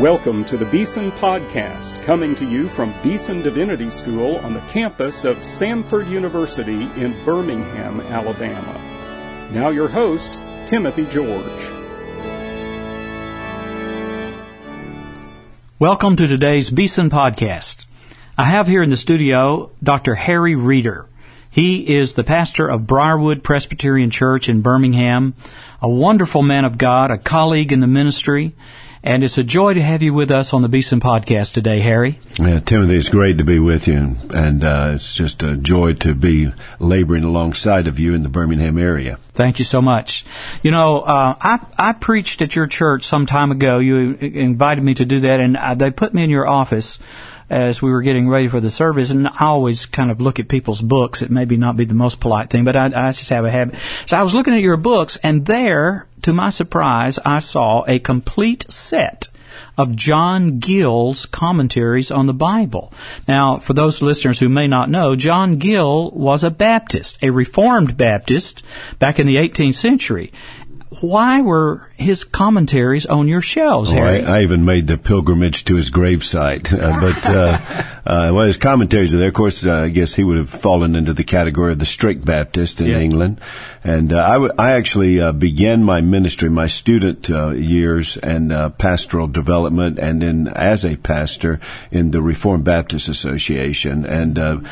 Welcome to the Beeson Podcast, coming to you from Beeson Divinity School on the campus of Samford University in Birmingham, Alabama. Now your host, Timothy George. Welcome to today's Beeson Podcast. I have here in the studio Dr. Harry Reeder. He is the pastor of Briarwood Presbyterian Church in Birmingham, a wonderful man of God, a colleague in the ministry, and it's a joy to have you with us on the Beeson Podcast today, Harry. Yeah, Timothy, it's great to be with you, and it's just a joy to be laboring alongside of you in the Birmingham area. Thank you so much. You know, I preached at your church some time ago. You invited me to do that, and they put me in your office as we were getting ready for the service, and I always kind of look at people's books. It may be not be the most polite thing, but I just have a habit. So I was looking at your books, and there, to my surprise, I saw a complete set of John Gill's commentaries on the Bible. Now, for those listeners who may not know, John Gill was a Baptist, a Reformed Baptist, back in the 18th century. Why were his commentaries on your shelves, Harry? I even made the pilgrimage to his gravesite. Well, his commentaries are there. Of course, I guess he would have fallen into the category of the strict Baptist in England. And I actually began my ministry, my student years and pastoral development, and then as a pastor in the Reformed Baptist Association. And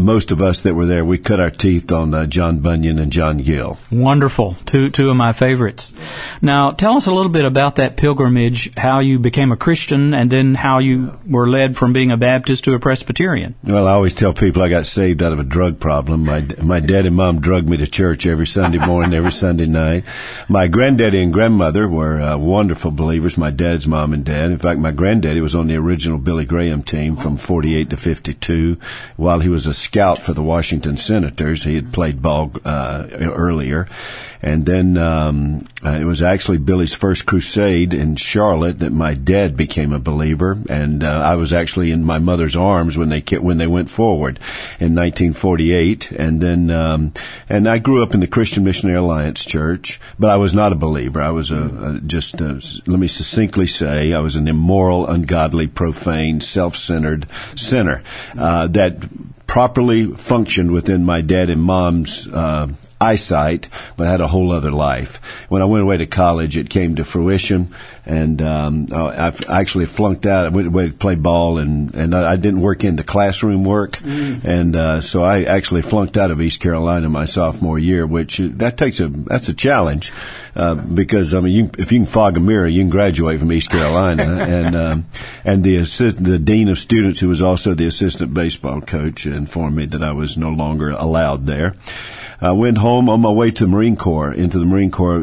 most of us that were there, we cut our teeth on John Bunyan and John Gill. Wonderful. Two of my favorites. Now, tell us a little bit about that pilgrimage, how you became a Christian, and then how you were led from being a Baptist to a Presbyterian. Well, I always tell people I got saved out of a drug problem. My dad and mom drugged me to church every Sunday morning, every Sunday night. My granddaddy and grandmother were wonderful believers, my dad's mom and dad. In fact, my granddaddy was on the original Billy Graham team from 48 to 52. While he was a scout for the Washington Senators, he had played ball earlier. And then it was actually Billy's first crusade in Charlotte that my dad became a believer, and I was actually in my mother's arms when they went forward in 1948. And then and I grew up in the Christian Missionary Alliance Church, but I was not a believer. I was let me succinctly say, I was an immoral, ungodly, profane, self-centered sinner that properly functioned within my dad and mom's eyesight, but I had a whole other life. When I went away to college, it came to fruition, and I actually flunked out. I went away to play ball, and I didn't work in the classroom work, and so I actually flunked out of East Carolina my sophomore year, which that's a challenge, because I mean, if you can fog a mirror, you can graduate from East Carolina. And the dean of students, who was also the assistant baseball coach, informed me that I was no longer allowed there. I went home on my way to the Marine Corps.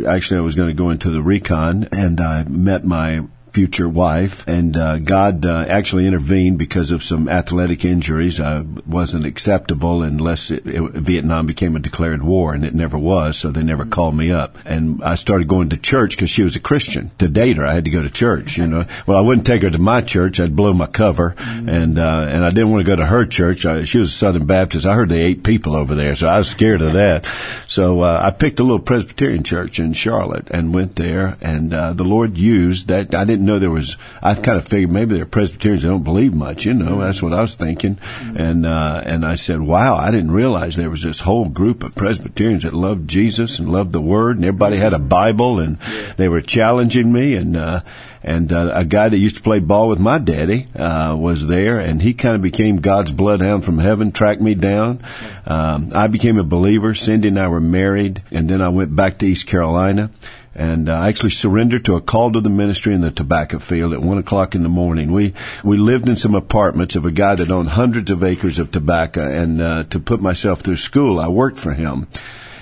Actually, I was going to go into the recon, and I met my future wife, and God actually intervened because of some athletic injuries. I wasn't acceptable unless Vietnam became a declared war, and it never was, so they never called me up. And I started going to church because she was a Christian. To date her, I had to go to church, you know. Well, I wouldn't take her to my church. I'd blow my cover, and I didn't want to go to her church. She was a Southern Baptist. I heard they ate people over there, so I was scared of that. So I picked a little Presbyterian church in Charlotte and went there, and the Lord used that. I kind of figured maybe they're Presbyterians, they don't believe much, you know. That's what I was thinking. And I said, wow, I didn't realize there was this whole group of Presbyterians that loved Jesus and loved the Word, and everybody had a Bible, and they were challenging me. And a guy that used to play ball with my daddy was there, and he kind of became God's bloodhound from heaven, tracked me down. I became a believer. Cindy and I were married, and then I went back to East Carolina. And I actually surrendered to a call to the ministry in the tobacco field at 1:00 in the morning. We lived in some apartments of a guy that owned hundreds of acres of tobacco, and to put myself through school, I worked for him.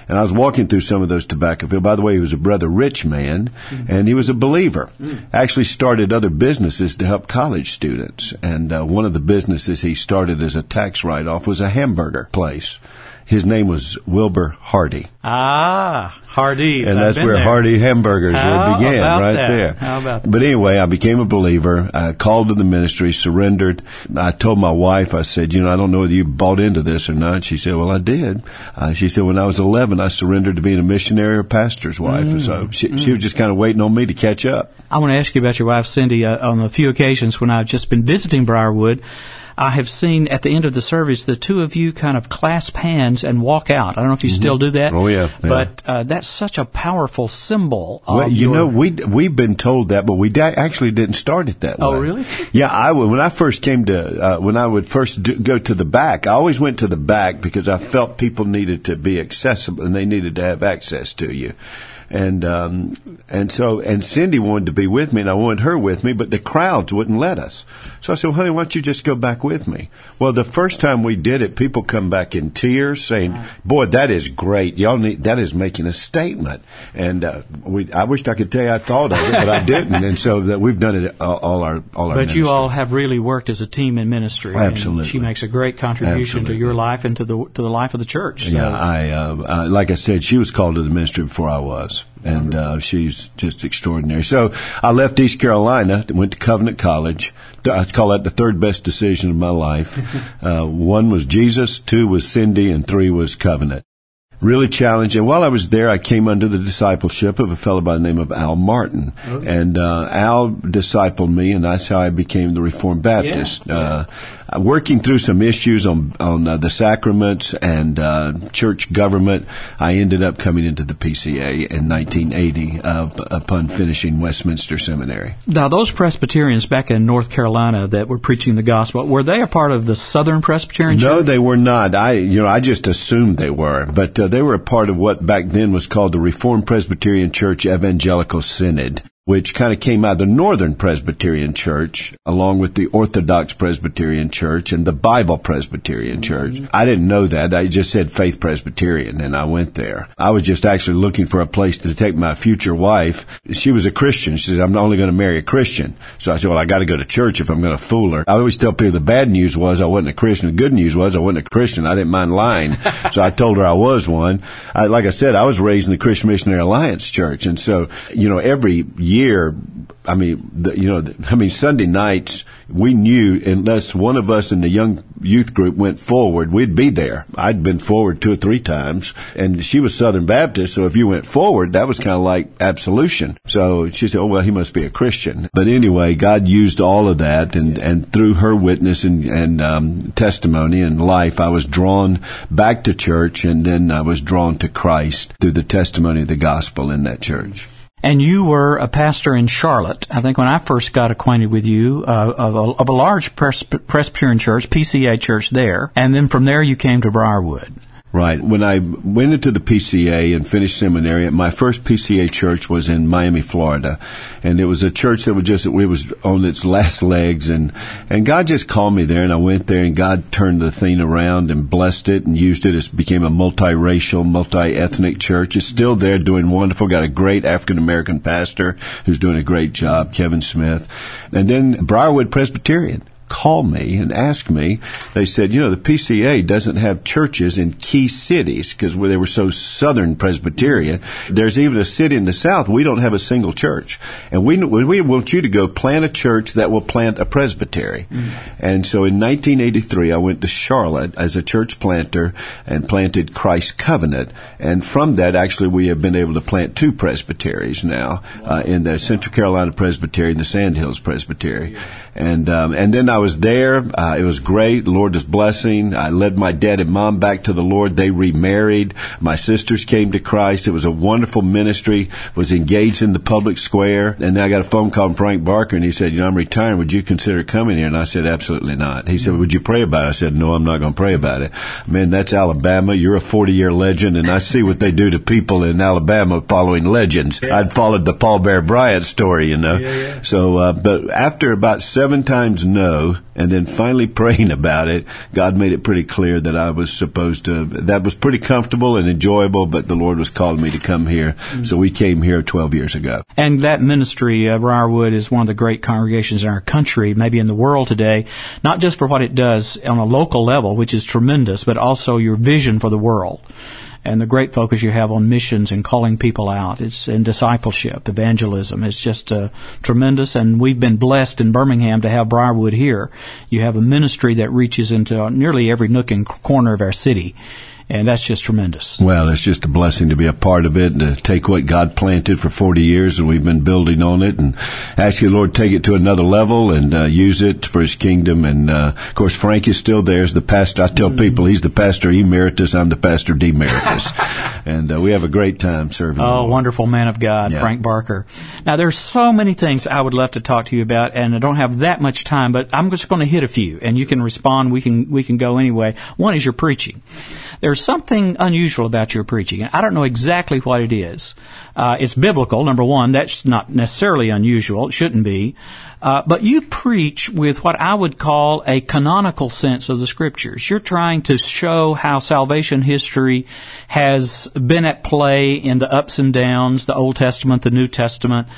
And I was walking through some of those tobacco fields. By the way, he was a brother rich man, and he was a believer. Actually started other businesses to help college students. And one of the businesses he started as a tax write-off was a hamburger place. His name was Wilbur Hardy. Ah, Hardy's. And that's where Hardy Hamburgers began, right there. How about that? But anyway, I became a believer. I called to the ministry, surrendered. I told my wife, I said, I don't know whether you bought into this or not. She said, well, I did. She said, when I was 11, I surrendered to being a missionary or pastor's wife. Mm. So she was just kind of waiting on me to catch up. I want to ask you about your wife, Cindy. On a few occasions when I've just been visiting Briarwood, I have seen at the end of the service the two of you kind of clasp hands and walk out. I don't know if you still do that. Oh, yeah. But that's such a powerful symbol. Well, we've been told that, but we actually didn't start it that way. Oh, really? Yeah, when I would first go to the back, I always went to the back because I felt people needed to be accessible and they needed to have access to you. And Cindy wanted to be with me, and I wanted her with me, but the crowds wouldn't let us. So I said, well, honey, why don't you just go back with me? Well, the first time we did it, people come back in tears saying, boy, that is great. That is making a statement. And I wished I could tell you I thought of it, but I didn't. And so we've done it all our ministry. But you all have really worked as a team in ministry. Absolutely. And she makes a great contribution to your life and to the life of the church. So. Yeah, I like I said, she was called to the ministry before I was. And she's just extraordinary. So I left East Carolina, went to Covenant College. I call that the third best decision of my life. One was Jesus, two was Cindy, and three was Covenant. Really challenging. While I was there, I came under the discipleship of a fellow by the name of Al Martin. Okay. And Al discipled me, and that's how I became the Reformed Baptist. Yeah. Working through some issues on the sacraments and church government, I ended up coming into the PCA in 1980 upon finishing Westminster Seminary. Now, those Presbyterians back in North Carolina that were preaching the gospel, were they a part of the Southern Presbyterian Church? No, they were not. I just assumed they were, but they were a part of what back then was called the Reformed Presbyterian Church Evangelical Synod, which kind of came out of the Northern Presbyterian Church, along with the Orthodox Presbyterian Church and the Bible Presbyterian Church. I didn't know that. I just said Faith Presbyterian, and I went there. I was just actually looking for a place to take my future wife. She was a Christian. She said, I'm only going to marry a Christian. So I said, well, I got to go to church if I'm going to fool her. I always tell people the bad news was I wasn't a Christian. The good news was I wasn't a Christian. I didn't mind lying. So I told her I was one. Like I said, I was raised in the Christian Missionary Alliance Church. And so, every year, Sunday nights, we knew unless one of us in the young youth group went forward, we'd be there. I'd been forward 2 or 3 times, and she was Southern Baptist, so if you went forward, that was kind of like absolution. So she said, oh, well, he must be a Christian. But anyway, God used all of that, and through her witness and testimony and life, I was drawn back to church, and then I was drawn to Christ through the testimony of the gospel in that church. And you were a pastor in Charlotte, I think, when I first got acquainted with you, of a large Presbyterian church, PCA church there. And then from there you came to Briarwood. Right. When I went into the PCA and finished seminary, my first PCA church was in Miami, Florida. And it was a church that was it was on its last legs. And God just called me there, and I went there, and God turned the thing around and blessed it and used it. It became a multiracial, multi-ethnic church. It's still there doing wonderful. Got a great African-American pastor who's doing a great job, Kevin Smith. And then Briarwood Presbyterian Call me and ask me. They said, the PCA doesn't have churches in key cities because they were so Southern Presbyterian. There's even a city in the South. We don't have a single church. And we want you to go plant a church that will plant a presbytery. Mm-hmm. And so in 1983, I went to Charlotte as a church planter and planted Christ Covenant. And from that, actually, we have been able to plant 2 presbyteries now in the Central Carolina Presbytery and the Sandhills Presbytery. And then I was there. It was great. The Lord is blessing. I led my dad and mom back to the Lord. They remarried. My sisters came to Christ. It was a wonderful ministry. Was engaged in the public square. And then I got a phone call from Frank Barker, and he said, I'm retiring. Would you consider coming here? And I said, absolutely not. He said, would you pray about it? I said, no, I'm not going to pray about it. Man, that's Alabama. You're a 40-year legend, and I see what they do to people in Alabama following legends. Yeah. I'd followed the Paul Bear Bryant story. So, but after about 7 times no, do, and then finally praying about it, God made it pretty clear that I was supposed to, that was pretty comfortable and enjoyable, but the Lord was calling me to come here. Mm-hmm. So we came here 12 years ago. And that ministry, Briarwood, is one of the great congregations in our country, maybe in the world today, not just for what it does on a local level, which is tremendous, but also your vision for the world. And the great focus you have on missions and calling people out, it's in discipleship, evangelism. It's just tremendous, and we've been blessed in Birmingham to have Briarwood here. You have a ministry that reaches into nearly every nook and corner of our city, and that's just tremendous. Well, it's just a blessing to be a part of it and to take what God planted for 40 years, and we've been building on it, and ask you, Lord, take it to another level and use it for His kingdom. And, of course, Frank is still there as the pastor. I tell people he's the pastor emeritus, I'm the pastor demeritus. And we have a great time serving. Oh, wonderful man of God, yeah. Frank Barker. Now, there's so many things I would love to talk to you about, and I don't have that much time, but I'm just going to hit a few, and you can respond. We can go anyway. One is your preaching. There's something unusual about your preaching. I don't know exactly what it is. It's biblical, number one. That's not necessarily unusual. It shouldn't be. But you preach with what I would call a canonical sense of the Scriptures. You're trying to show how salvation history has been at play in the ups and downs, the Old Testament, the New Testament.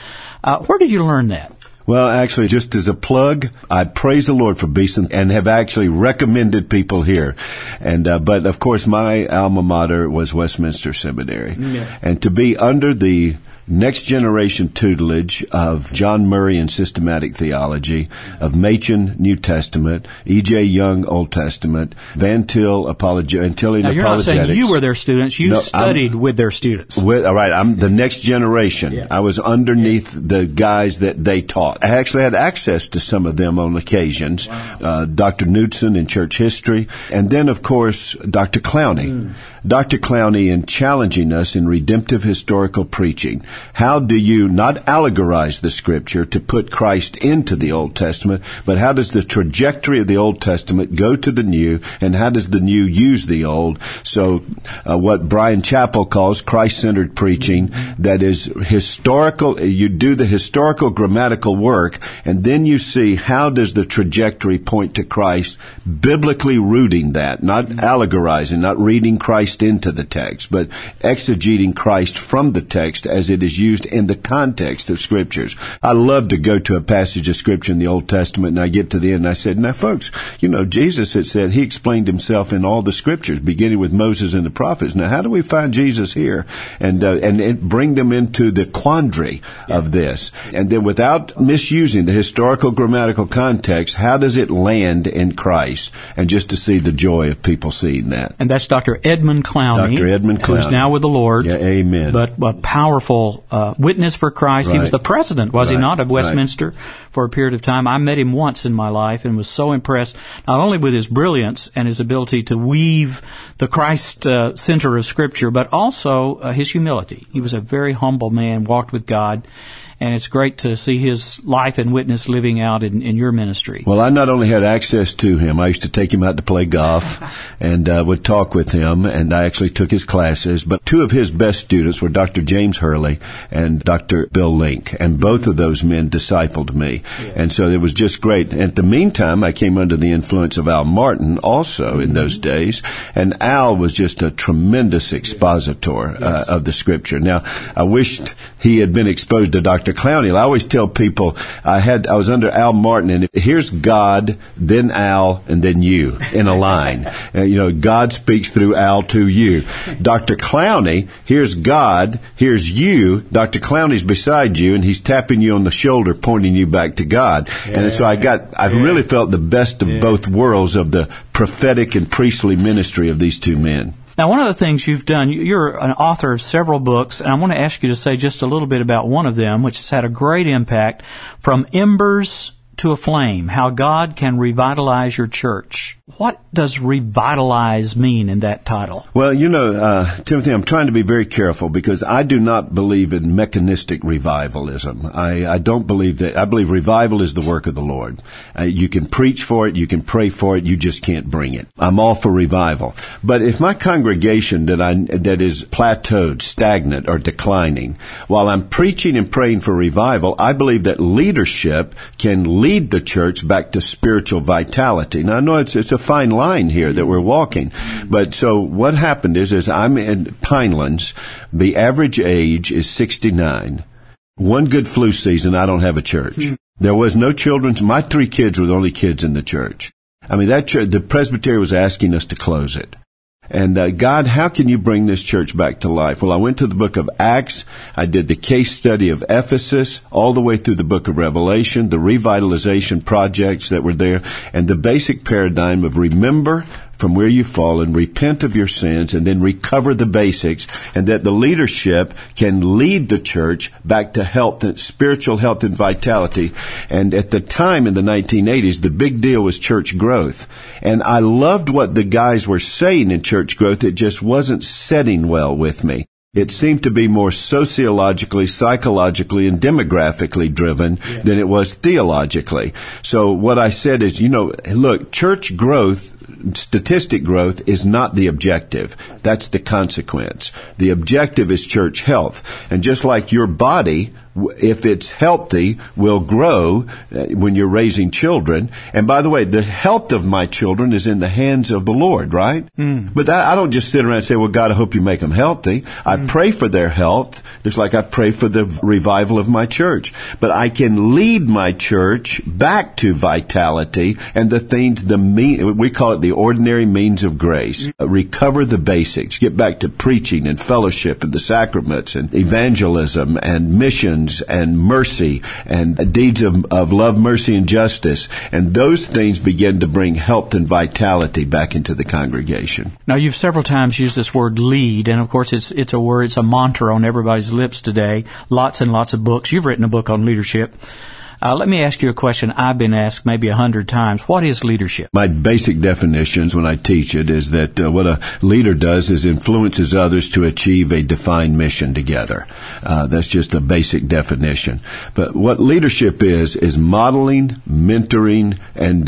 Where did you learn that? Well, actually, just as a plug, I praise the Lord for Beeson and have actually recommended people here. And but, of course, my alma mater was Westminster Seminary. Yeah. And to be under the next generation tutelage of John Murray in systematic theology, of Machen, New Testament, E.J. Young, Old Testament, Van Til, Antillian now, you're apologetics. You're not saying you were their students. You studied with their students. All right. I'm the next generation. Yeah. I was underneath the guys that they taught. I actually had access to some of them on occasions. Wow. Dr. Knudsen in church history. And then, of course, Dr. Clowney. Mm. Dr. Clowney in challenging us in redemptive historical preaching. How do you not allegorize the Scripture to put Christ into the Old Testament, but how does the trajectory of the Old Testament go to the New, and how does the New use the Old? So what Brian Chappell calls Christ-centered preaching, that is historical, you do the historical grammatical work, and then you see how does the trajectory point to Christ, biblically rooting that, not allegorizing, not reading Christ into the text, but exegeting Christ from the text as it is used in the context of Scriptures. I love to go to a passage of Scripture in the Old Testament, and I get to the end, and I said, now, folks, you know, Jesus had said he explained himself in all the Scriptures, beginning with Moses and the prophets. Now, how do we find Jesus here and bring them into the quandary of this? And then without misusing the historical grammatical context, how does it land in Christ? And just to see the joy of people seeing that. And that's Dr. Edmund Clowney. Dr. Edmund Clowney. Who's now with the Lord. Yeah, amen. But a powerful witness for Christ. Right. He was the president, was he not, of Westminster for a period of time. I met him once in my life and was so impressed, not only with his brilliance and his ability to weave the Christ center of Scripture, but also his humility. He was a very humble man, walked with God. And it's great to see his life and witness living out in your ministry. Well, I not only had access to him, I used to take him out to play golf and would talk with him, and I actually took his classes. But two of his best students were Dr. James Hurley and Dr. Bill Link, and both of those men discipled me. Yeah. And so it was just great. And in the meantime, I came under the influence of Al Martin also in those days, and Al was just a tremendous expositor of the Scripture. Now, I wished he had been exposed to Dr. Clowney. I always tell people I was under Al Martin, and here's God, then Al, and then you in a line. You know, God speaks through Al to you. Dr. Clowney, here's God, here's you. Dr. Clowney's beside you, and he's tapping you on the shoulder, pointing you back to God. Yeah. And so I really felt the best of both worlds of the prophetic and priestly ministry of these two men. Now, one of the things you've done, you're an author of several books, and I want to ask you to say just a little bit about one of them, which has had a great impact, From Embers to a Flame, How God Can Revitalize Your Church. What does revitalize mean in that title? Well, you know, Timothy, I'm trying to be very careful because I do not believe in mechanistic revivalism. I don't believe that. I believe revival is the work of the Lord. You can preach for it. You can pray for it. You just can't bring it. I'm all for revival. But if my congregation that is plateaued, stagnant, or declining, while I'm preaching and praying for revival, I believe that leadership can lead lead the church back to spiritual vitality. Now, I know it's a fine line here that we're walking, but so what happened is I'm in Pinelands. The average age is 69. One good flu season, I don't have a church. There was no children's. My three kids were the only kids in the church. I mean, that church, the presbytery was asking us to close it. And God, how can you bring this church back to life? Well, I went to the book of Acts. I did the case study of Ephesus all the way through the book of Revelation, the revitalization projects that were there, and the basic paradigm of remember from where you've fallen, repent of your sins, and then recover the basics, and that the leadership can lead the church back to health and spiritual health and vitality. And at the time in the 1980s, the big deal was church growth. And I loved what the guys were saying in church growth. It just wasn't setting well with me. It seemed to be more sociologically, psychologically, and demographically driven than it was theologically. So what I said is, look, church growth, statistic growth is not the objective. That's the consequence. The objective is church health. And just like your body, if it's healthy, will grow when you're raising children. And by the way, the health of my children is in the hands of the Lord, right? But that, I don't just sit around and say, well, God, I hope you make them healthy. I pray for their health, just like I pray for the revival of my church. But I can lead my church back to vitality and the things, we call it the ordinary means of grace. Recover the basics. Get back to preaching and fellowship and the sacraments and evangelism and mission and mercy and deeds of love, mercy, and justice. And those things begin to bring health and vitality back into the congregation. Now, you've several times used this word lead, and of course it's a word, it's a mantra on everybody's lips today. Lots and lots of books. You've written a book on leadership. Let me ask you a question I've been asked maybe 100 times. What is leadership? My basic definitions when I teach it is that what a leader does is influences others to achieve a defined mission together. That's just a basic definition. But what leadership is modeling, mentoring, and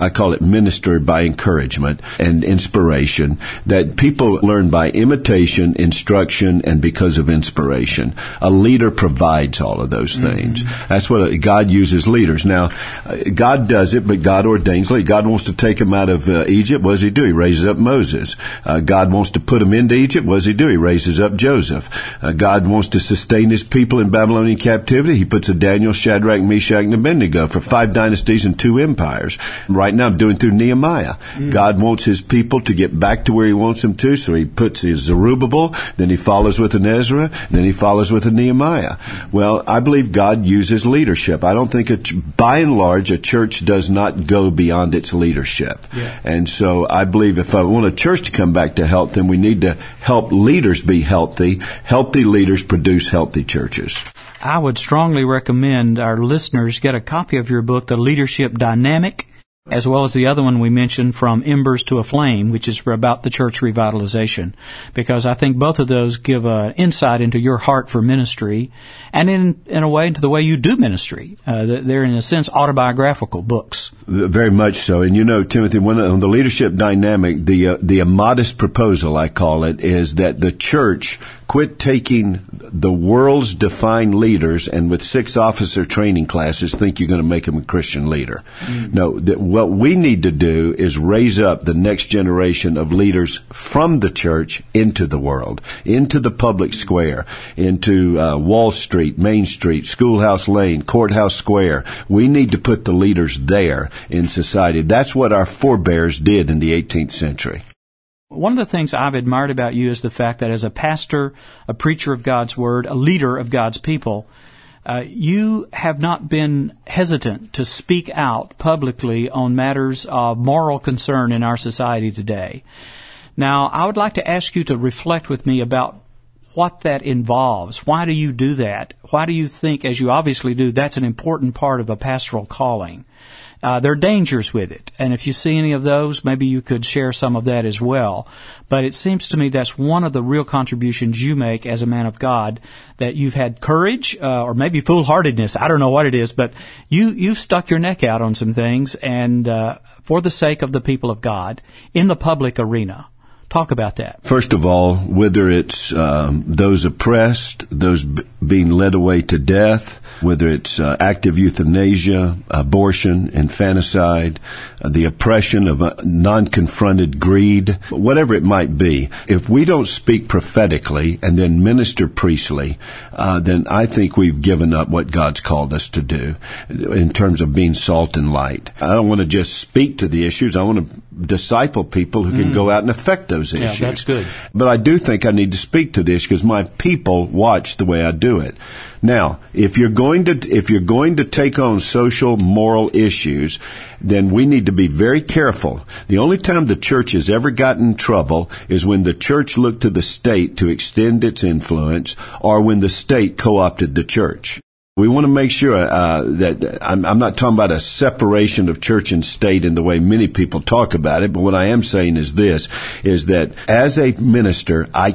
I call it minister by encouragement and inspiration, that people learn by imitation, instruction, and because of inspiration. A leader provides all of those things. That's what God uses leaders. Now, God does it, but God ordains leaders. God wants to take him out of Egypt. What does he do? He raises up Moses. God wants to put him into Egypt. What does he do? He raises up Joseph. God wants to sustain his people in Babylonian captivity. He puts a Daniel, Shadrach, Meshach, and Abednego for 5 dynasties and 2 empires. Right now I'm doing through Nehemiah. God wants his people to get back to where he wants them to, so he puts his Zerubbabel, then he follows with an Ezra, then he follows with a Nehemiah. Well, I believe God uses leadership. I don't think, by and large, a church does not go beyond its leadership. And so I believe if I want a church to come back to health, then we need to help leaders be healthy. Healthy leaders produce healthy churches. I would strongly recommend our listeners get a copy of your book, The Leadership Dynamic, as well as the other one we mentioned, From Embers to a Flame, which is about the church revitalization, because I think both of those give an insight into your heart for ministry and in a way into the way you do ministry. They're, in a sense, autobiographical books. Very much so. And you know, Timothy, on the leadership dynamic, the immodest proposal, I call it, is that the church quit taking the world's defined leaders and with 6 officer training classes think you're going to make them a Christian leader. No, what we need to do is raise up the next generation of leaders from the church into the world, into the public square, into Wall Street, Main Street, Schoolhouse Lane, Courthouse Square. We need to put the leaders there in society. That's what our forebears did in the 18th century. One of the things I've admired about you is the fact that as a pastor, a preacher of God's Word, a leader of God's people, you have not been hesitant to speak out publicly on matters of moral concern in our society today. Now, I would like to ask you to reflect with me about what that involves. Why do you do that? Why do you think, as you obviously do, that's an important part of a pastoral calling? There are dangers with it, and if you see any of those, maybe you could share some of that as well. But it seems to me that's one of the real contributions you make as a man of God, that you've had courage or maybe foolhardiness. I don't know what it is, but you've stuck your neck out on some things and for the sake of the people of God in the public arena. Talk about that. First of all, whether it's those oppressed, those being led away to death, whether it's active euthanasia, abortion, infanticide, the oppression of non-confronted greed, whatever it might be, if we don't speak prophetically and then minister priestly, then I think we've given up what God's called us to do in terms of being salt and light. I don't want to just speak to the issues. I want to disciple people who can go out and affect those issues. Yeah, that's good. But I do think I need to speak to this because my people watch the way I do it. Now, if you're going to take on social, moral issues, then we need to be very careful. The only time the church has ever gotten in trouble is when the church looked to the state to extend its influence, or when the state co-opted the church. We want to make sure that I'm not talking about a separation of church and state in the way many people talk about it, but what I am saying is this, is that as a minister, I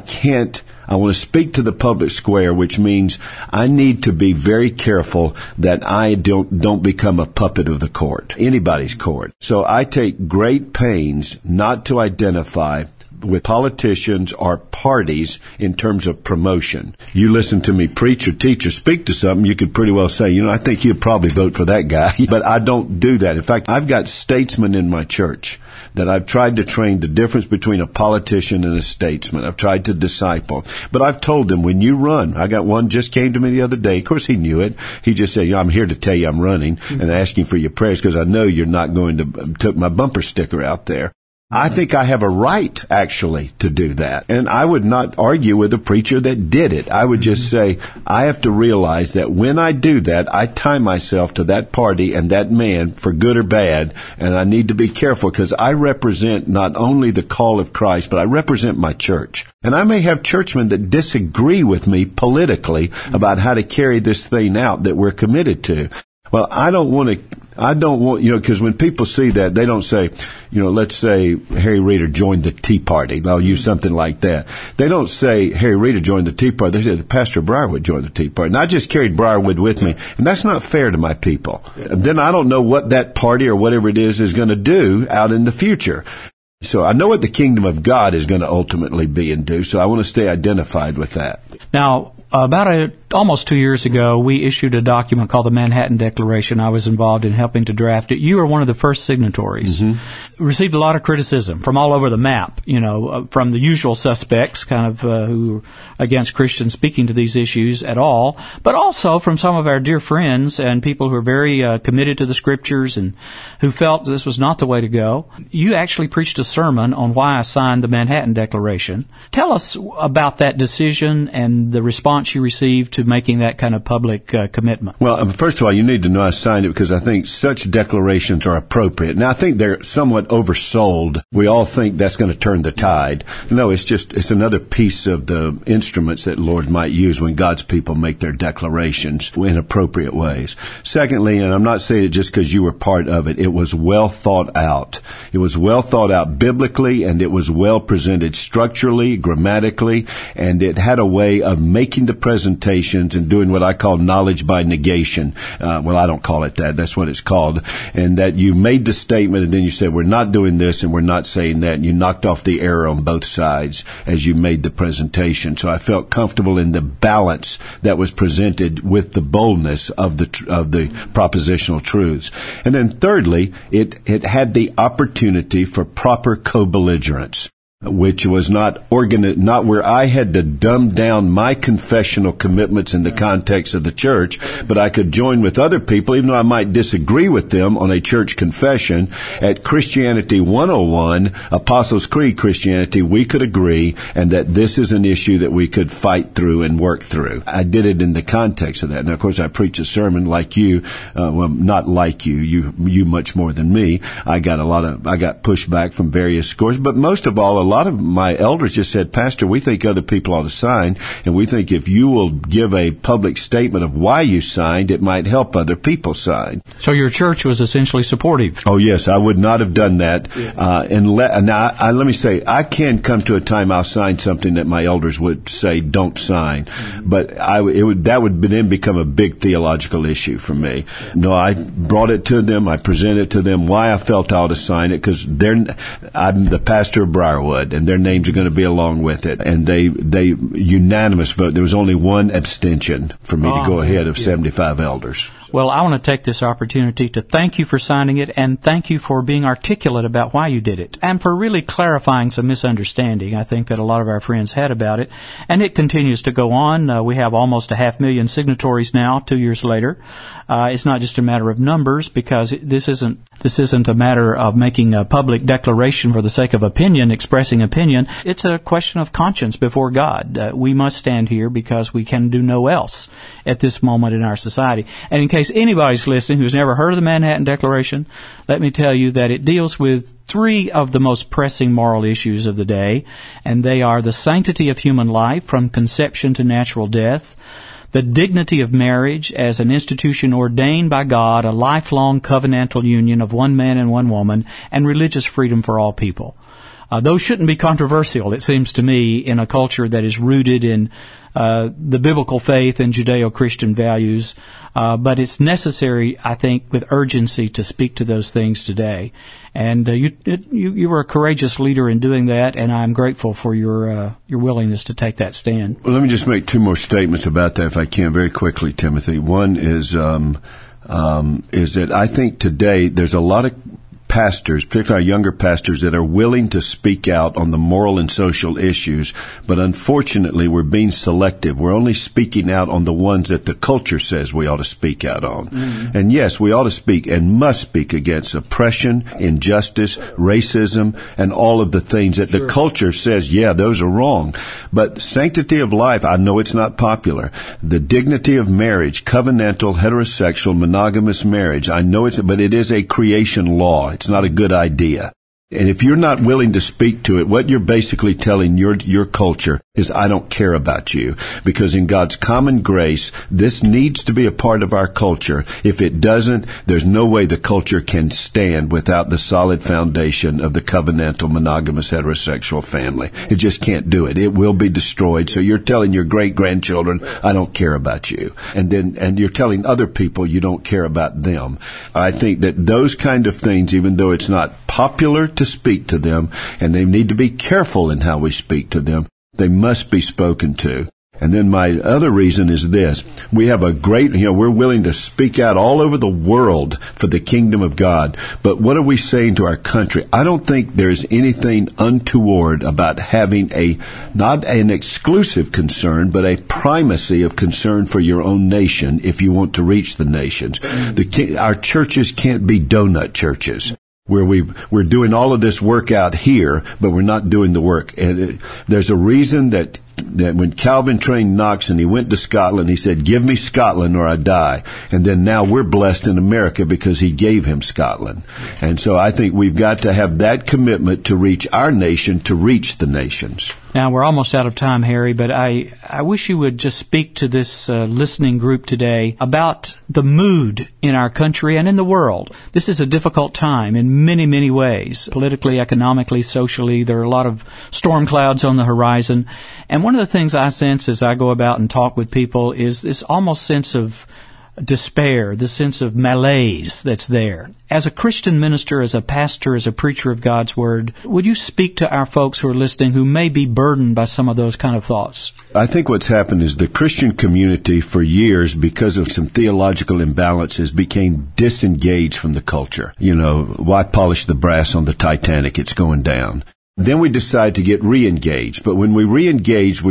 want to speak to the public square, which means I need to be very careful that I don't become a puppet of the court, anybody's court. So I take great pains not to identify with politicians or parties in terms of promotion. You listen to me preach or teach or speak to something, you could pretty well say, I think you'd probably vote for that guy. But I don't do that. In fact, I've got statesmen in my church that I've tried to train the difference between a politician and a statesman. I've tried to disciple. But I've told them, when you run, I got one just came to me the other day. Of course, he knew it. He just said, I'm here to tell you I'm running and asking for your prayers because I know you're not going to took my bumper sticker out there. I think I have a right, actually, to do that. And I would not argue with a preacher that did it. I would just say, I have to realize that when I do that, I tie myself to that party and that man for good or bad, and I need to be careful because I represent not only the call of Christ, but I represent my church. And I may have churchmen that disagree with me politically about how to carry this thing out that we're committed to. Well, I don't want, because when people see that, they don't say, let's say Harry Reeder joined the Tea Party. I'll use something like that. They don't say Harry Reeder joined the Tea Party. They say the Pastor Briarwood joined the Tea Party. And I just carried Briarwood with me. And that's not fair to my people. And then I don't know what that party or whatever it is going to do out in the future. So I know what the kingdom of God is going to ultimately be and do. So I want to stay identified with that. Now, almost 2 years ago, we issued a document called the Manhattan Declaration. I was involved in helping to draft it. You were one of the first signatories. Received a lot of criticism from all over the map, from the usual suspects, who were against Christians speaking to these issues at all, but also from some of our dear friends and people who are very committed to the Scriptures and who felt this was not the way to go. You actually preached a sermon on why I signed the Manhattan Declaration. Tell us about that decision and the response you received to making that kind of public commitment? Well, first of all, you need to know I signed it because I think such declarations are appropriate. Now, I think they're somewhat oversold. We all think that's going to turn the tide. No, it's another piece of the instruments that Lord might use when God's people make their declarations in appropriate ways. Secondly, and I'm not saying it just because you were part of it, it was well thought out. It was well thought out biblically, and it was well presented structurally, grammatically, and it had a way of making the presentation and doing what I call knowledge by negation. I don't call it that. That's what it's called. And that you made the statement and then you said, we're not doing this and we're not saying that. And you knocked off the error on both sides as you made the presentation. So I felt comfortable in the balance that was presented with the boldness of the propositional truths. And then thirdly, it had the opportunity for proper co-belligerence, which was not where I had to dumb down my confessional commitments in the context of the church, but I could join with other people, even though I might disagree with them on a church confession. At Christianity 101, Apostles' Creed Christianity, we could agree, and that this is an issue that we could fight through and work through. I did it in the context of that. Now, of course, I preach a sermon like you, not like you much more than me. I got pushback from various scores, but most of all, a lot of my elders just said, Pastor, we think other people ought to sign, and we think if you will give a public statement of why you signed, it might help other people sign. So your church was essentially supportive. Oh, yes. I would not have done that. Yeah. Let me say, I can come to a time I'll sign something that my elders would say don't sign, but that would then become a big theological issue for me. No, I brought it to them. I presented to them why I felt I ought to sign it, because I'm the pastor of Briarwood. would, and their names are going to be along with it. And they unanimous vote. There was only one abstention for me to go ahead of 75 elders. Well, I want to take this opportunity to thank you for signing it, and thank you for being articulate about why you did it, and for really clarifying some misunderstanding, I think, that a lot of our friends had about it. And it continues to go on. We have almost 500,000 signatories now, 2 years later. It's not just a matter of numbers, because this isn't a matter of making a public declaration for the sake of opinion, expressing opinion. It's a question of conscience before God. We must stand here because we can do no else at this moment in our society. And in case anybody's listening who's never heard of the Manhattan Declaration, let me tell you that it deals with three of the most pressing moral issues of the day, and they are the sanctity of human life from conception to natural death, the dignity of marriage as an institution ordained by God, a lifelong covenantal union of one man and one woman, and religious freedom for all people. Those shouldn't be controversial, it seems to me, in a culture that is rooted in the biblical faith and Judeo-Christian values. But it's necessary, I think, with urgency to speak to those things today. And you were a courageous leader in doing that, and I'm grateful for your willingness to take that stand. Well, let me just make two more statements about that, if I can, very quickly, Timothy. One is that I think today there's a lot of pastors, particularly our younger pastors, that are willing to speak out on the moral and social issues, but unfortunately we're being selective. We're only speaking out on the ones that the culture says we ought to speak out on. Mm-hmm. And yes, we ought to speak and must speak against oppression, injustice, racism, and all of the things that the culture says, yeah, those are wrong. But sanctity of life, I know it's not popular. The dignity of marriage, covenantal, heterosexual, monogamous marriage, I know it's, but it is a creation law. It's not a good idea. And if you're not willing to speak to it, what you're basically telling your culture is, I don't care about you. Because in God's common grace, this needs to be a part of our culture. If it doesn't, there's no way the culture can stand without the solid foundation of the covenantal, monogamous, heterosexual family. It just can't do it. It will be destroyed. So you're telling your great-grandchildren, I don't care about you. And you're telling other people you don't care about them. I think that those kind of things, even though it's not popular to speak to them, and they need to be careful in how we speak to them, they must be spoken to. And then my other reason is this. We have a great, we're willing to speak out all over the world for the kingdom of God. But what are we saying to our country? I don't think there's anything untoward about having not an exclusive concern, but a primacy of concern for your own nation if you want to reach the nations. Our churches can't be donut churches, where we're doing all of this work out here, but we're not doing the work. And there's a reason that when Calvin trained Knox and he went to Scotland, he said, give me Scotland or I die. And then now we're blessed in America because he gave him Scotland. And so I think we've got to have that commitment to reach our nation, to reach the nations. Now, we're almost out of time, Harry, but I wish you would just speak to this listening group today about the mood in our country and in the world. This is a difficult time in many, many ways, politically, economically, socially. There are a lot of storm clouds on the horizon. And one of the things I sense as I go about and talk with people is this almost sense of despair, the sense of malaise that's there. As a Christian minister, as a pastor, as a preacher of God's Word, would you speak to our folks who are listening who may be burdened by some of those kind of thoughts? I think what's happened is the Christian community for years, because of some theological imbalances, became disengaged from the culture. Why polish the brass on the Titanic? It's going down. Then we decide to get re-engaged. But when we re-engage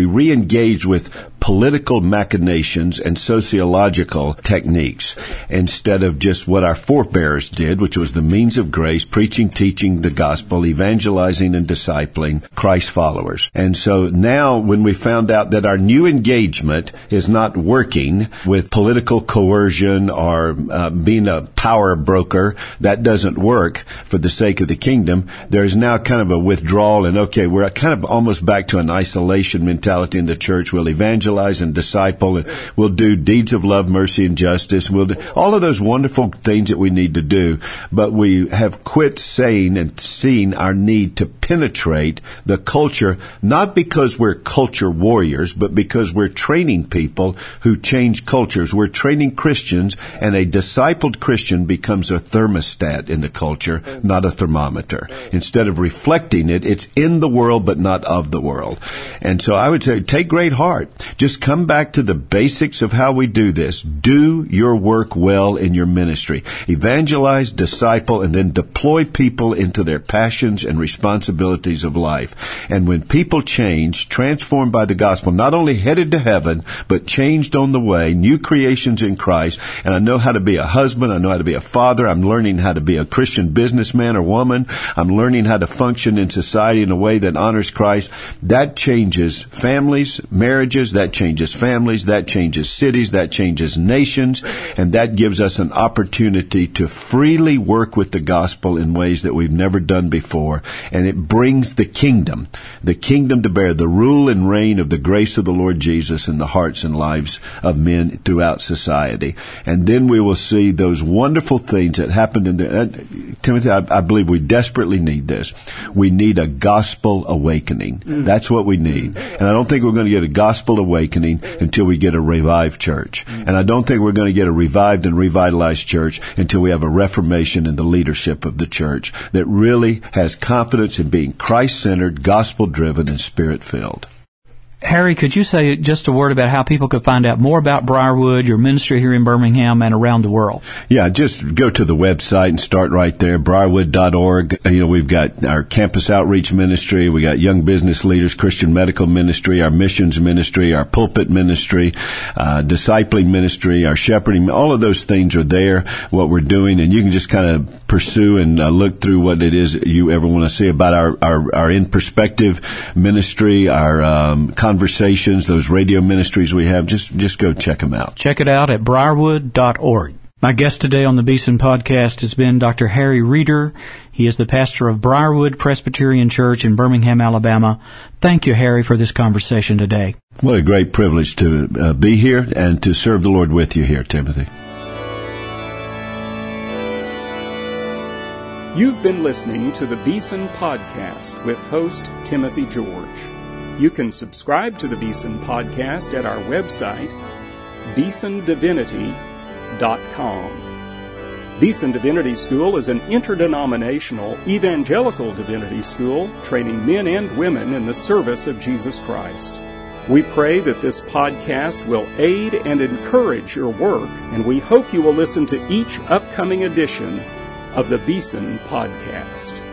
with political machinations and sociological techniques instead of just what our forebears did, which was the means of grace, preaching, teaching the gospel, evangelizing and discipling Christ followers. And so now when we found out that our new engagement is not working with political coercion or being a power broker, that doesn't work for the sake of the kingdom, there's now kind of a withdrawal. And okay, we're kind of almost back to an isolation mentality in the church. We'll evangelize and disciple, and we'll do deeds of love, mercy, and justice. We'll do all of those wonderful things that we need to do, but we have quit saying and seeing our need to penetrate the culture, not because we're culture warriors, but because we're training people who change cultures. We're training Christians, and a discipled Christian becomes a thermostat in the culture, not a thermometer. Instead of reflecting it, It's in the world, but not of the world. And so I would say, take great heart. Just come back to the basics of how we do this. Do your work well in your ministry. Evangelize, disciple, and then deploy people into their passions and responsibilities of life. And when people change, transformed by the gospel, not only headed to heaven, but changed on the way, new creations in Christ. And I know how to be a husband. I know how to be a father. I'm learning how to be a Christian businessman or woman. I'm learning how to function in society in a way that honors Christ. That changes families, marriages. That changes families. That changes cities. That changes nations. And that gives us an opportunity to freely work with the gospel in ways that we've never done before. And it brings the kingdom to bear, the rule and reign of the grace of the Lord Jesus in the hearts and lives of men throughout society. And then we will see those wonderful things that happened in the Timothy, I believe we desperately need this. We need a gospel awakening. That's what we need. And I don't think we're going to get a gospel awakening until we get a revived church. And I don't think we're going to get a revived and revitalized church until we have a reformation in the leadership of the church that really has confidence in being Christ-centered, gospel-driven, and spirit-filled. Harry, could you say just a word about how people could find out more about Briarwood, your ministry here in Birmingham, and around the world? Yeah, just go to the website and start right there, briarwood.org. You know, we've got our campus outreach ministry, we got young business leaders, Christian medical ministry, our missions ministry, our pulpit ministry, discipling ministry, our shepherding. All of those things are there, what we're doing, and you can just kind of pursue and look through what it is you ever want to see about our In Perspective ministry, our conversations, those radio ministries we have. Just go check them out. Check it out at briarwood.org. My guest today on the Beeson Podcast has been Dr. Harry Reeder. He is the pastor of Briarwood Presbyterian Church in Birmingham, Alabama. Thank you, Harry, for this conversation today. What a great privilege to be here and to serve the Lord with you here, Timothy. You've been listening to the Beeson Podcast with host Timothy George. You can subscribe to the Beeson Podcast at our website, BeesonDivinity.com. Beeson Divinity School is an interdenominational evangelical divinity school training men and women in the service of Jesus Christ. We pray that this podcast will aid and encourage your work, and we hope you will listen to each upcoming edition of the Beeson Podcast.